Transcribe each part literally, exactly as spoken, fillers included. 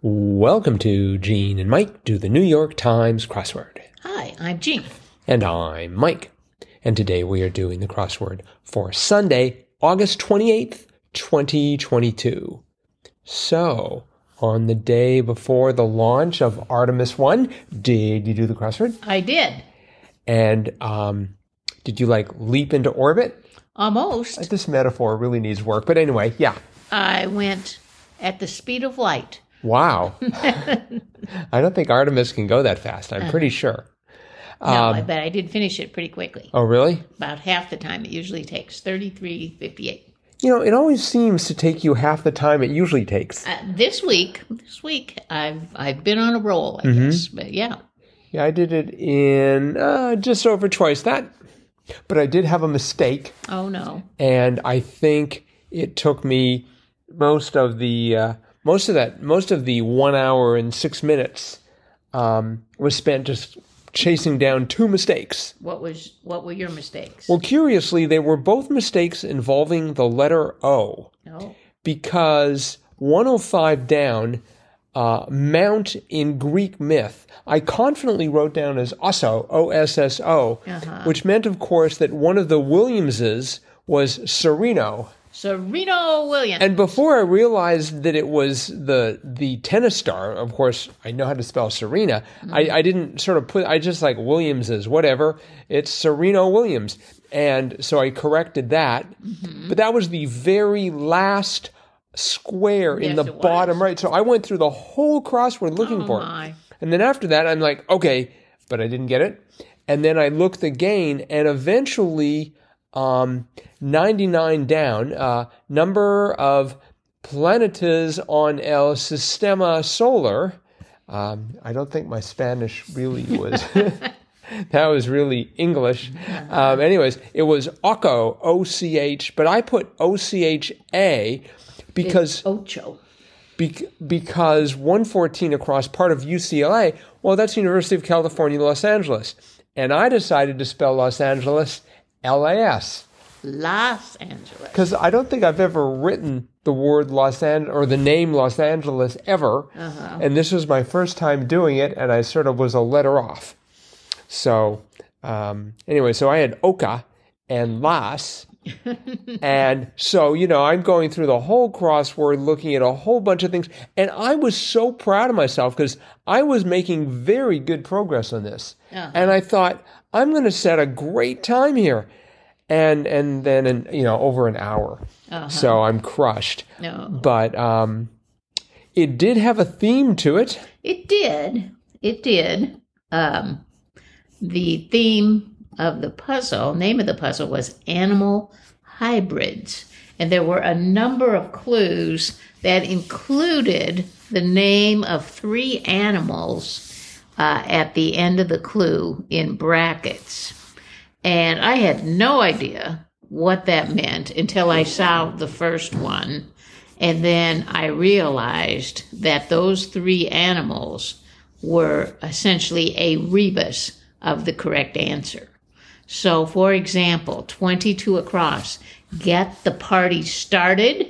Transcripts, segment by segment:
Welcome to Gene and Mike do the New York Times crossword. Hi, I'm Gene. And I'm Mike. And today we are doing the crossword for Sunday, August twenty-eighth, twenty twenty-two. So, on the day before the launch of Artemis one, did you do the crossword? I did. And um, did you like leap into orbit? Almost. This metaphor really needs work, but anyway, yeah. I went at the speed of light. Wow. I don't think Artemis can go that fast, I'm uh, pretty sure. Um, no, but I did finish it pretty quickly. Oh, really? About half the time it usually takes, thirty-three fifty-eight. You know, it always seems to take you half the time it usually takes. Uh, this week, this week, I've I've been on a roll, I mm-hmm. guess, but yeah. Yeah, I did it in uh, just over twice that, but I did have a mistake. Oh, no. And I think it took me most of the... Uh, Most of that, most of the one hour and six minutes um, was spent just chasing down two mistakes. What was, what were your mistakes? Well, curiously, they were both mistakes involving the letter O. Oh. Because one oh five down, uh, mount in Greek myth, I confidently wrote down as osso, O S S O, uh-huh. which meant, of course, that one of the Williamses was Sereno. Serena Williams. And before I realized that it was the the tennis star, of course, I know how to spell Serena. Mm-hmm. I, I didn't sort of put, I just like Williams is whatever. It's Serena Williams. And so I corrected that. Mm-hmm. But that was the very last square yes, in the bottom right. So I went through the whole crossword looking oh, for my. it. And then after that, I'm like, okay, but I didn't get it. And then I looked again and eventually... Um, ninety-nine down, uh, number of planetas on El Sistema Solar. Um, I don't think my Spanish really was, that was really English. Um, anyways, it was Ocho, O C H, but I put O C H A because, Ocho. Be- because one fourteen across part of U C L A, well, that's University of California, Los Angeles. And I decided to spell Los Angeles L A S. Los Angeles. Because I don't think I've ever written the word Los Angeles or the name Los Angeles ever. Uh-huh. And this was my first time doing it, and I sort of was a letter off. So, um, anyway, so I had Oka and Las. And so, you know, I'm going through the whole crossword, looking at a whole bunch of things. And I was so proud of myself because I was making very good progress on this. Uh-huh. And I thought, I'm going to set a great time here. And and then, in, you know, over an hour. Uh-huh. So I'm crushed. No. But um, it did have a theme to it. It did. It did. Um, the theme of the puzzle, name of the puzzle, was Animal Hybrids. And there were a number of clues that included the name of three animals Uh, at the end of the clue in brackets. And I had no idea what that meant until I solved the first one. And then I realized that those three animals were essentially a rebus of the correct answer. So, for example, twenty-two across, get the party started,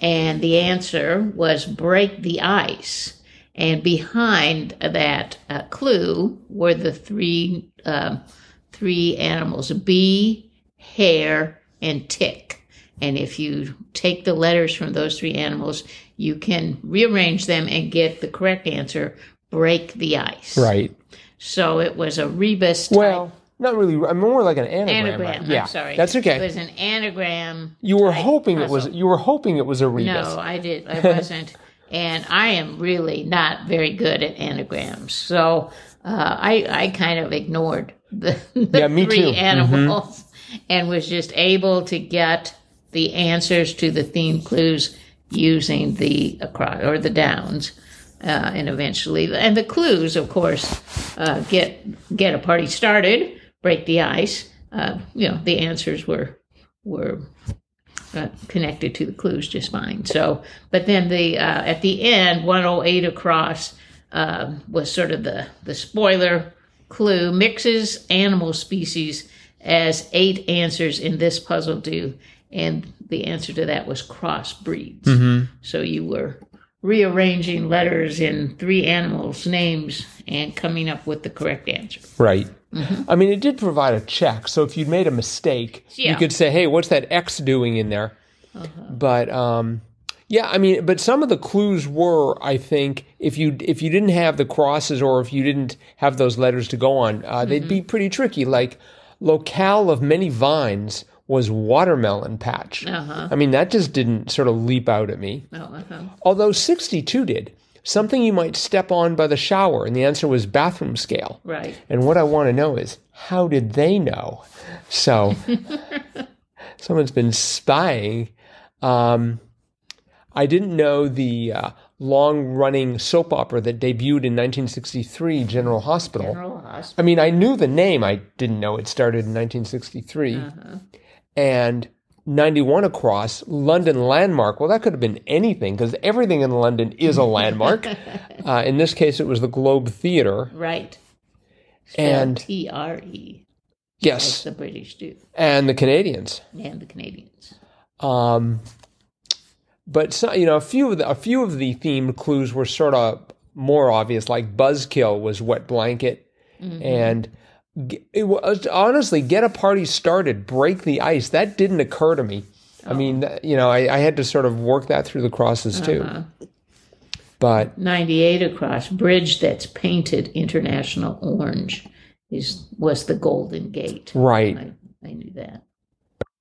and the answer was break the ice. And behind that uh, clue were the three uh, three animals, bee, hare, and tick. And if you take the letters from those three animals, you can rearrange them and get the correct answer, break the ice. Right. So it was a rebus type. Well, not really. I mean, more like an anagram. Anagram. Right? Yeah. I'm sorry. That's okay. It was an anagram. You were hoping puzzle. it was. You were hoping it was a rebus. No, I did. I wasn't. And I am really not very good at anagrams, so uh, I I kind of ignored the, the yeah, me three too. animals mm-hmm. and was just able to get the answers to the theme clues using the across or the downs, uh, and eventually and the clues, of course, uh, get get a party started, break the ice. Uh, you know, the answers were were. Uh, connected to the clues just fine. So, but then the uh, at the end, one oh eight across uh, was sort of the the spoiler clue. Mixes animal species as eight answers in this puzzle do, and the answer to that was crossbreeds. Mm-hmm. So you were rearranging letters in three animals' names and coming up with the correct answer. Right. Mm-hmm. I mean, it did provide a check. So if you'd made a mistake, yeah. you could say, hey, what's that X doing in there? Uh-huh. But, um, yeah, I mean, but some of the clues were, I think, if you if you didn't have the crosses or if you didn't have those letters to go on, uh, mm-hmm. they'd be pretty tricky. Like, locale of many vines was watermelon patch. Uh-huh. I mean, that just didn't sort of leap out at me. Oh, uh-huh. Although sixty-two did. Something you might step on by the shower, and the answer was bathroom scale. Right. And what I want to know is, how did they know? So, someone's been spying. Um, I didn't know the uh, long-running soap opera that debuted in nineteen sixty-three, General Hospital. General Hospital. I mean, I knew the name. I didn't know it started in nineteen sixty-three. Uh-huh. And ninety-one across, London Landmark. Well, that could have been anything because everything in London is a landmark. uh, in this case, it was the Globe Theatre. Right. And T R E. Yes. Like the British do. And the Canadians. And the Canadians. Um, but, so, you know, a few of the, a few of the themed clues were sort of more obvious, like Buzzkill was wet blanket. Mm-hmm. And... It was, honestly, get a party started, break the ice. That didn't occur to me. Oh. I mean, you know, I, I had to sort of work that through the crosses, too. Uh-huh. But ninety-eight across, bridge that's painted international orange is was the Golden Gate. Right. I, I knew that.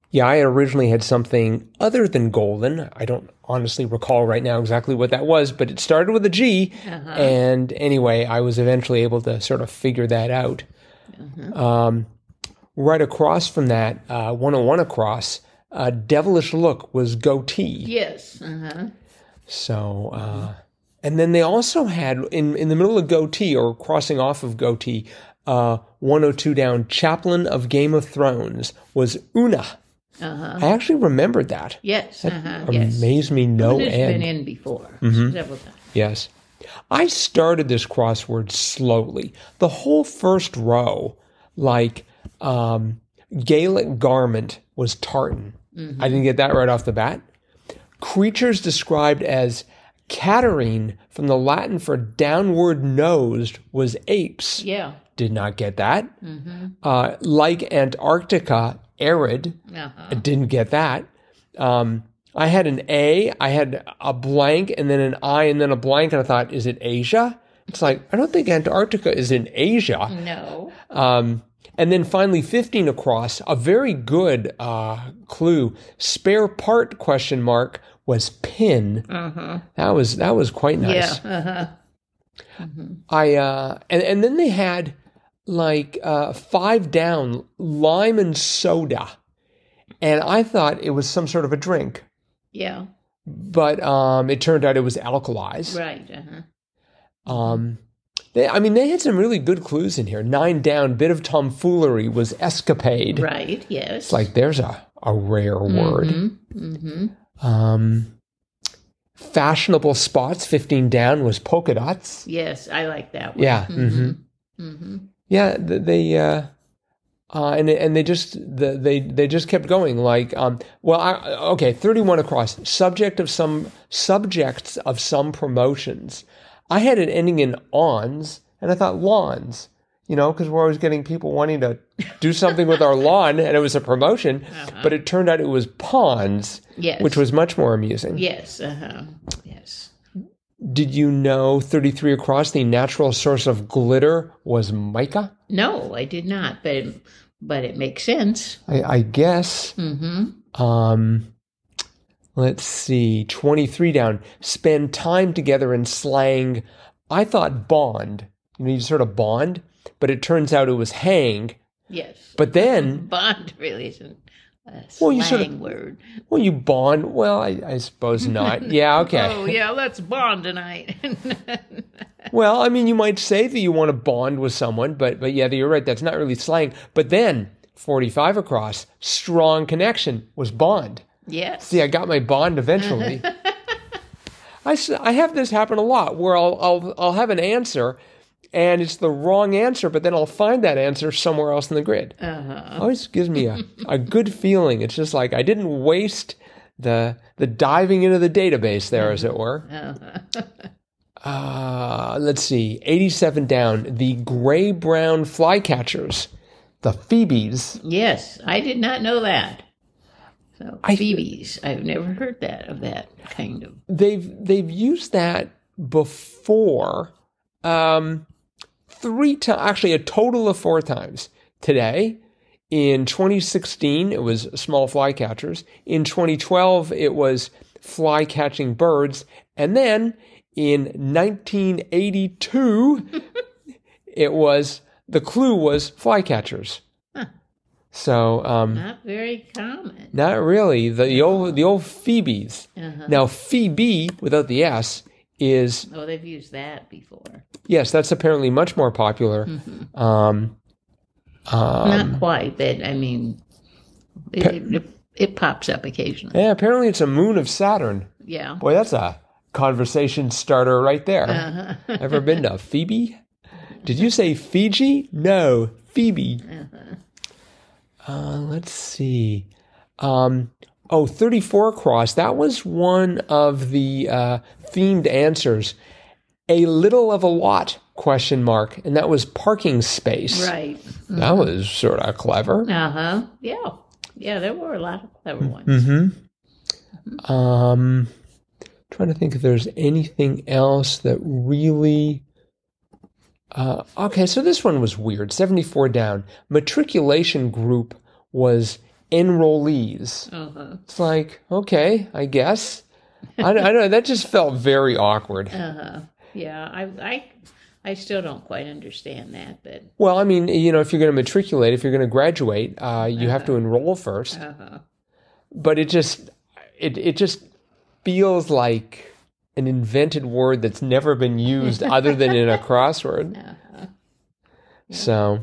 Yeah, I originally had something other than golden. I don't honestly recall right now exactly what that was, but it started with a G. Uh-huh. And anyway, I was eventually able to sort of figure that out. Uh-huh. Um, right across from that, uh, one oh one across, uh, devilish look was goatee. Yes. Uh-huh. So, uh, and then they also had, in, in the middle of goatee, or crossing off of goatee, uh, one oh two down, chaplain of Game of Thrones was Una. Uh-huh. I actually remembered that. Yes. That uh-huh. amazed yes. me no end. It's been in before mm-hmm. several times. Yes. I started this crossword slowly. The whole first row, like um, Gaelic garment was tartan. Mm-hmm. I didn't get that right off the bat. Creatures described as catarrhine from the Latin for downward-nosed was apes. Yeah. Did not get that. Mm-hmm. Uh, like Antarctica, arid. Uh-huh. I didn't get that. Um I had an A, I had a blank, and then an I, and then a blank, and I thought, is it Asia? It's like, I don't think Antarctica is in Asia. No. Um, and then finally, fifteen across, a very good uh, clue, spare part, question mark, was pin. Uh-huh. That was that was quite nice. Yeah, uh-huh. Mm-hmm. I, uh, and, and then they had, like, uh, five down, lime and soda. And I thought it was some sort of a drink. Yeah. But um, it turned out it was alkalized. Right. Uh-huh. Um, they, I mean, they had some really good clues in here. Nine down, bit of tomfoolery was escapade. Right, yes. It's like there's a, a rare mm-hmm. word. Mm-hmm. Um, fashionable spots, fifteen down, was polka dots. Yes, I like that one. Yeah. Mm-hmm. Mm-hmm. Yeah, they... Uh, Uh, and and they just the, they they just kept going like um, well I, okay thirty-one across subject of some subjects of some promotions. I had it ending in ons and I thought lawns, you know, because we're always getting people wanting to do something with our lawn, and it was a promotion. Uh-huh. But it turned out it was ponds. Yes. Which was much more amusing. Yes. Uh-huh. Yes. Did you know thirty-three across, the natural source of glitter was mica? No, I did not, but it, but it makes sense. I, I guess. Mm-hmm. Um, let's see, twenty-three down, spend time together in slang. I thought bond, you know, you sort of bond, but it turns out it was hang. Yes. But then... bond really isn't a slang well, you sort of, word. Well, you bond. Well, I, I suppose not. Yeah, okay. Oh, yeah, let's bond tonight. Well, I mean, you might say that you want to bond with someone, but but yeah, you're right. That's not really slang. But then, forty-five across, strong connection was bond. Yes. See, I got my bond eventually. I, I have this happen a lot where I'll, I'll I'll have an answer, and it's the wrong answer, but then I'll find that answer somewhere else in the grid. Uh-huh. Always gives me a, a good feeling. It's just like I didn't waste the the diving into the database there, as it were. Uh, let's see, eighty-seven down, the gray-brown flycatchers, the Phoebes. Yes, I did not know that. So I, Phoebes, I've never heard that of that kind of. They've they've used that before, um, three times, to- actually a total of four times today. In twenty sixteen, it was small flycatchers. In twenty twelve, it was fly catching birds. And then in nineteen eighty-two, it was, the clue was flycatchers. Huh. So, um, not very common. Not really. The, the old, the old Phoebes. Uh-huh. Now, Phoebe, without the S, is. Oh, they've used that before. Yes, that's apparently much more popular. Mm-hmm. Um, Um, Not quite, but I mean, it, pa- it, it pops up occasionally. Yeah, apparently it's a moon of Saturn. Yeah. Boy, that's a conversation starter right there. Uh-huh. Ever been to Phoebe? Did you say Fiji? No, Phoebe. Uh-huh. Uh, let's see. Um, oh, thirty-four cross. That was one of the uh, themed answers. A little of a lot. Question mark, and that was parking space. Right. Mm-hmm. That was sort of clever. Uh huh. Yeah. Yeah, there were a lot of clever ones. Mm-hmm. Mm-hmm. Um, trying to think if there's anything else that really. Uh, okay, so this one was weird. seventy-four down. Matriculation group was enrollees. Uh huh. It's like, okay, I guess. I, I know that just felt very awkward. Uh huh. Yeah, I. I... I still don't quite understand that, but well, I mean, you know, if you're going to matriculate, if you're going to graduate, uh, you uh-huh. have to enroll first. Uh-huh. But it just, it it just feels like an invented word that's never been used other than in a crossword. Uh-huh. Yeah. So,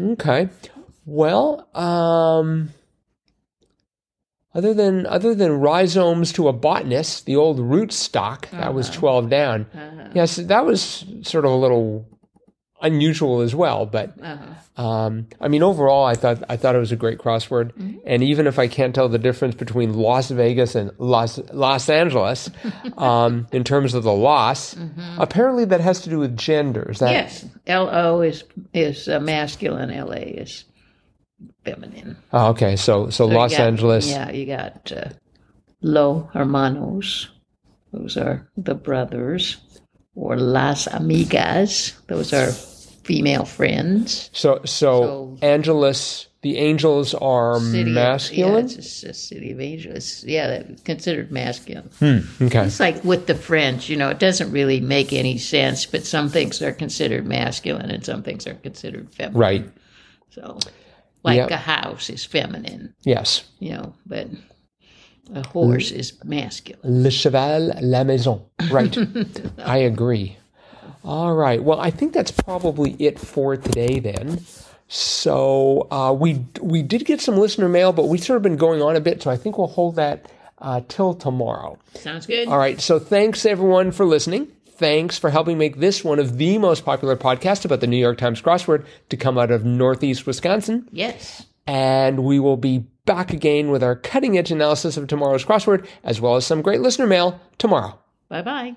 okay, well, um, other than other than rhizomes to a botanist, the old root stock, that uh-huh. was twelve down. Uh-huh. Yes, that was sort of a little unusual as well. But uh-huh. um, I mean, overall, I thought I thought it was a great crossword. Mm-hmm. And even if I can't tell the difference between Las Vegas and Los Los Angeles um, in terms of the loss, mm-hmm. apparently that has to do with genders. That, yes, L O is is uh, masculine, L A is. Feminine. Oh, okay. So, so, so Los got, Angeles. Yeah, you got uh, Los Hermanos. Those are the brothers, or Las Amigas. Those are female friends. So, so, so Angeles. The Angels are city, masculine. Yeah, it's a, a city of angels. Yeah, that's considered masculine. Hmm, okay. It's like with the French. You know, it doesn't really make any sense. But some things are considered masculine, and some things are considered feminine. Right. So. Like yep. a house is feminine. Yes. You know, but a horse Le, is masculine. Le cheval, la maison. Right. I agree. All right. Well, I think that's probably it for today then. So uh, we we did get some listener mail, but we've sort of been going on a bit, so I think we'll hold that uh, till tomorrow. Sounds good. All right. So thanks, everyone, for listening. Thanks for helping make this one of the most popular podcasts about the New York Times crossword to come out of Northeast Wisconsin. Yes. And we will be back again with our cutting-edge analysis of tomorrow's crossword, as well as some great listener mail tomorrow. Bye-bye.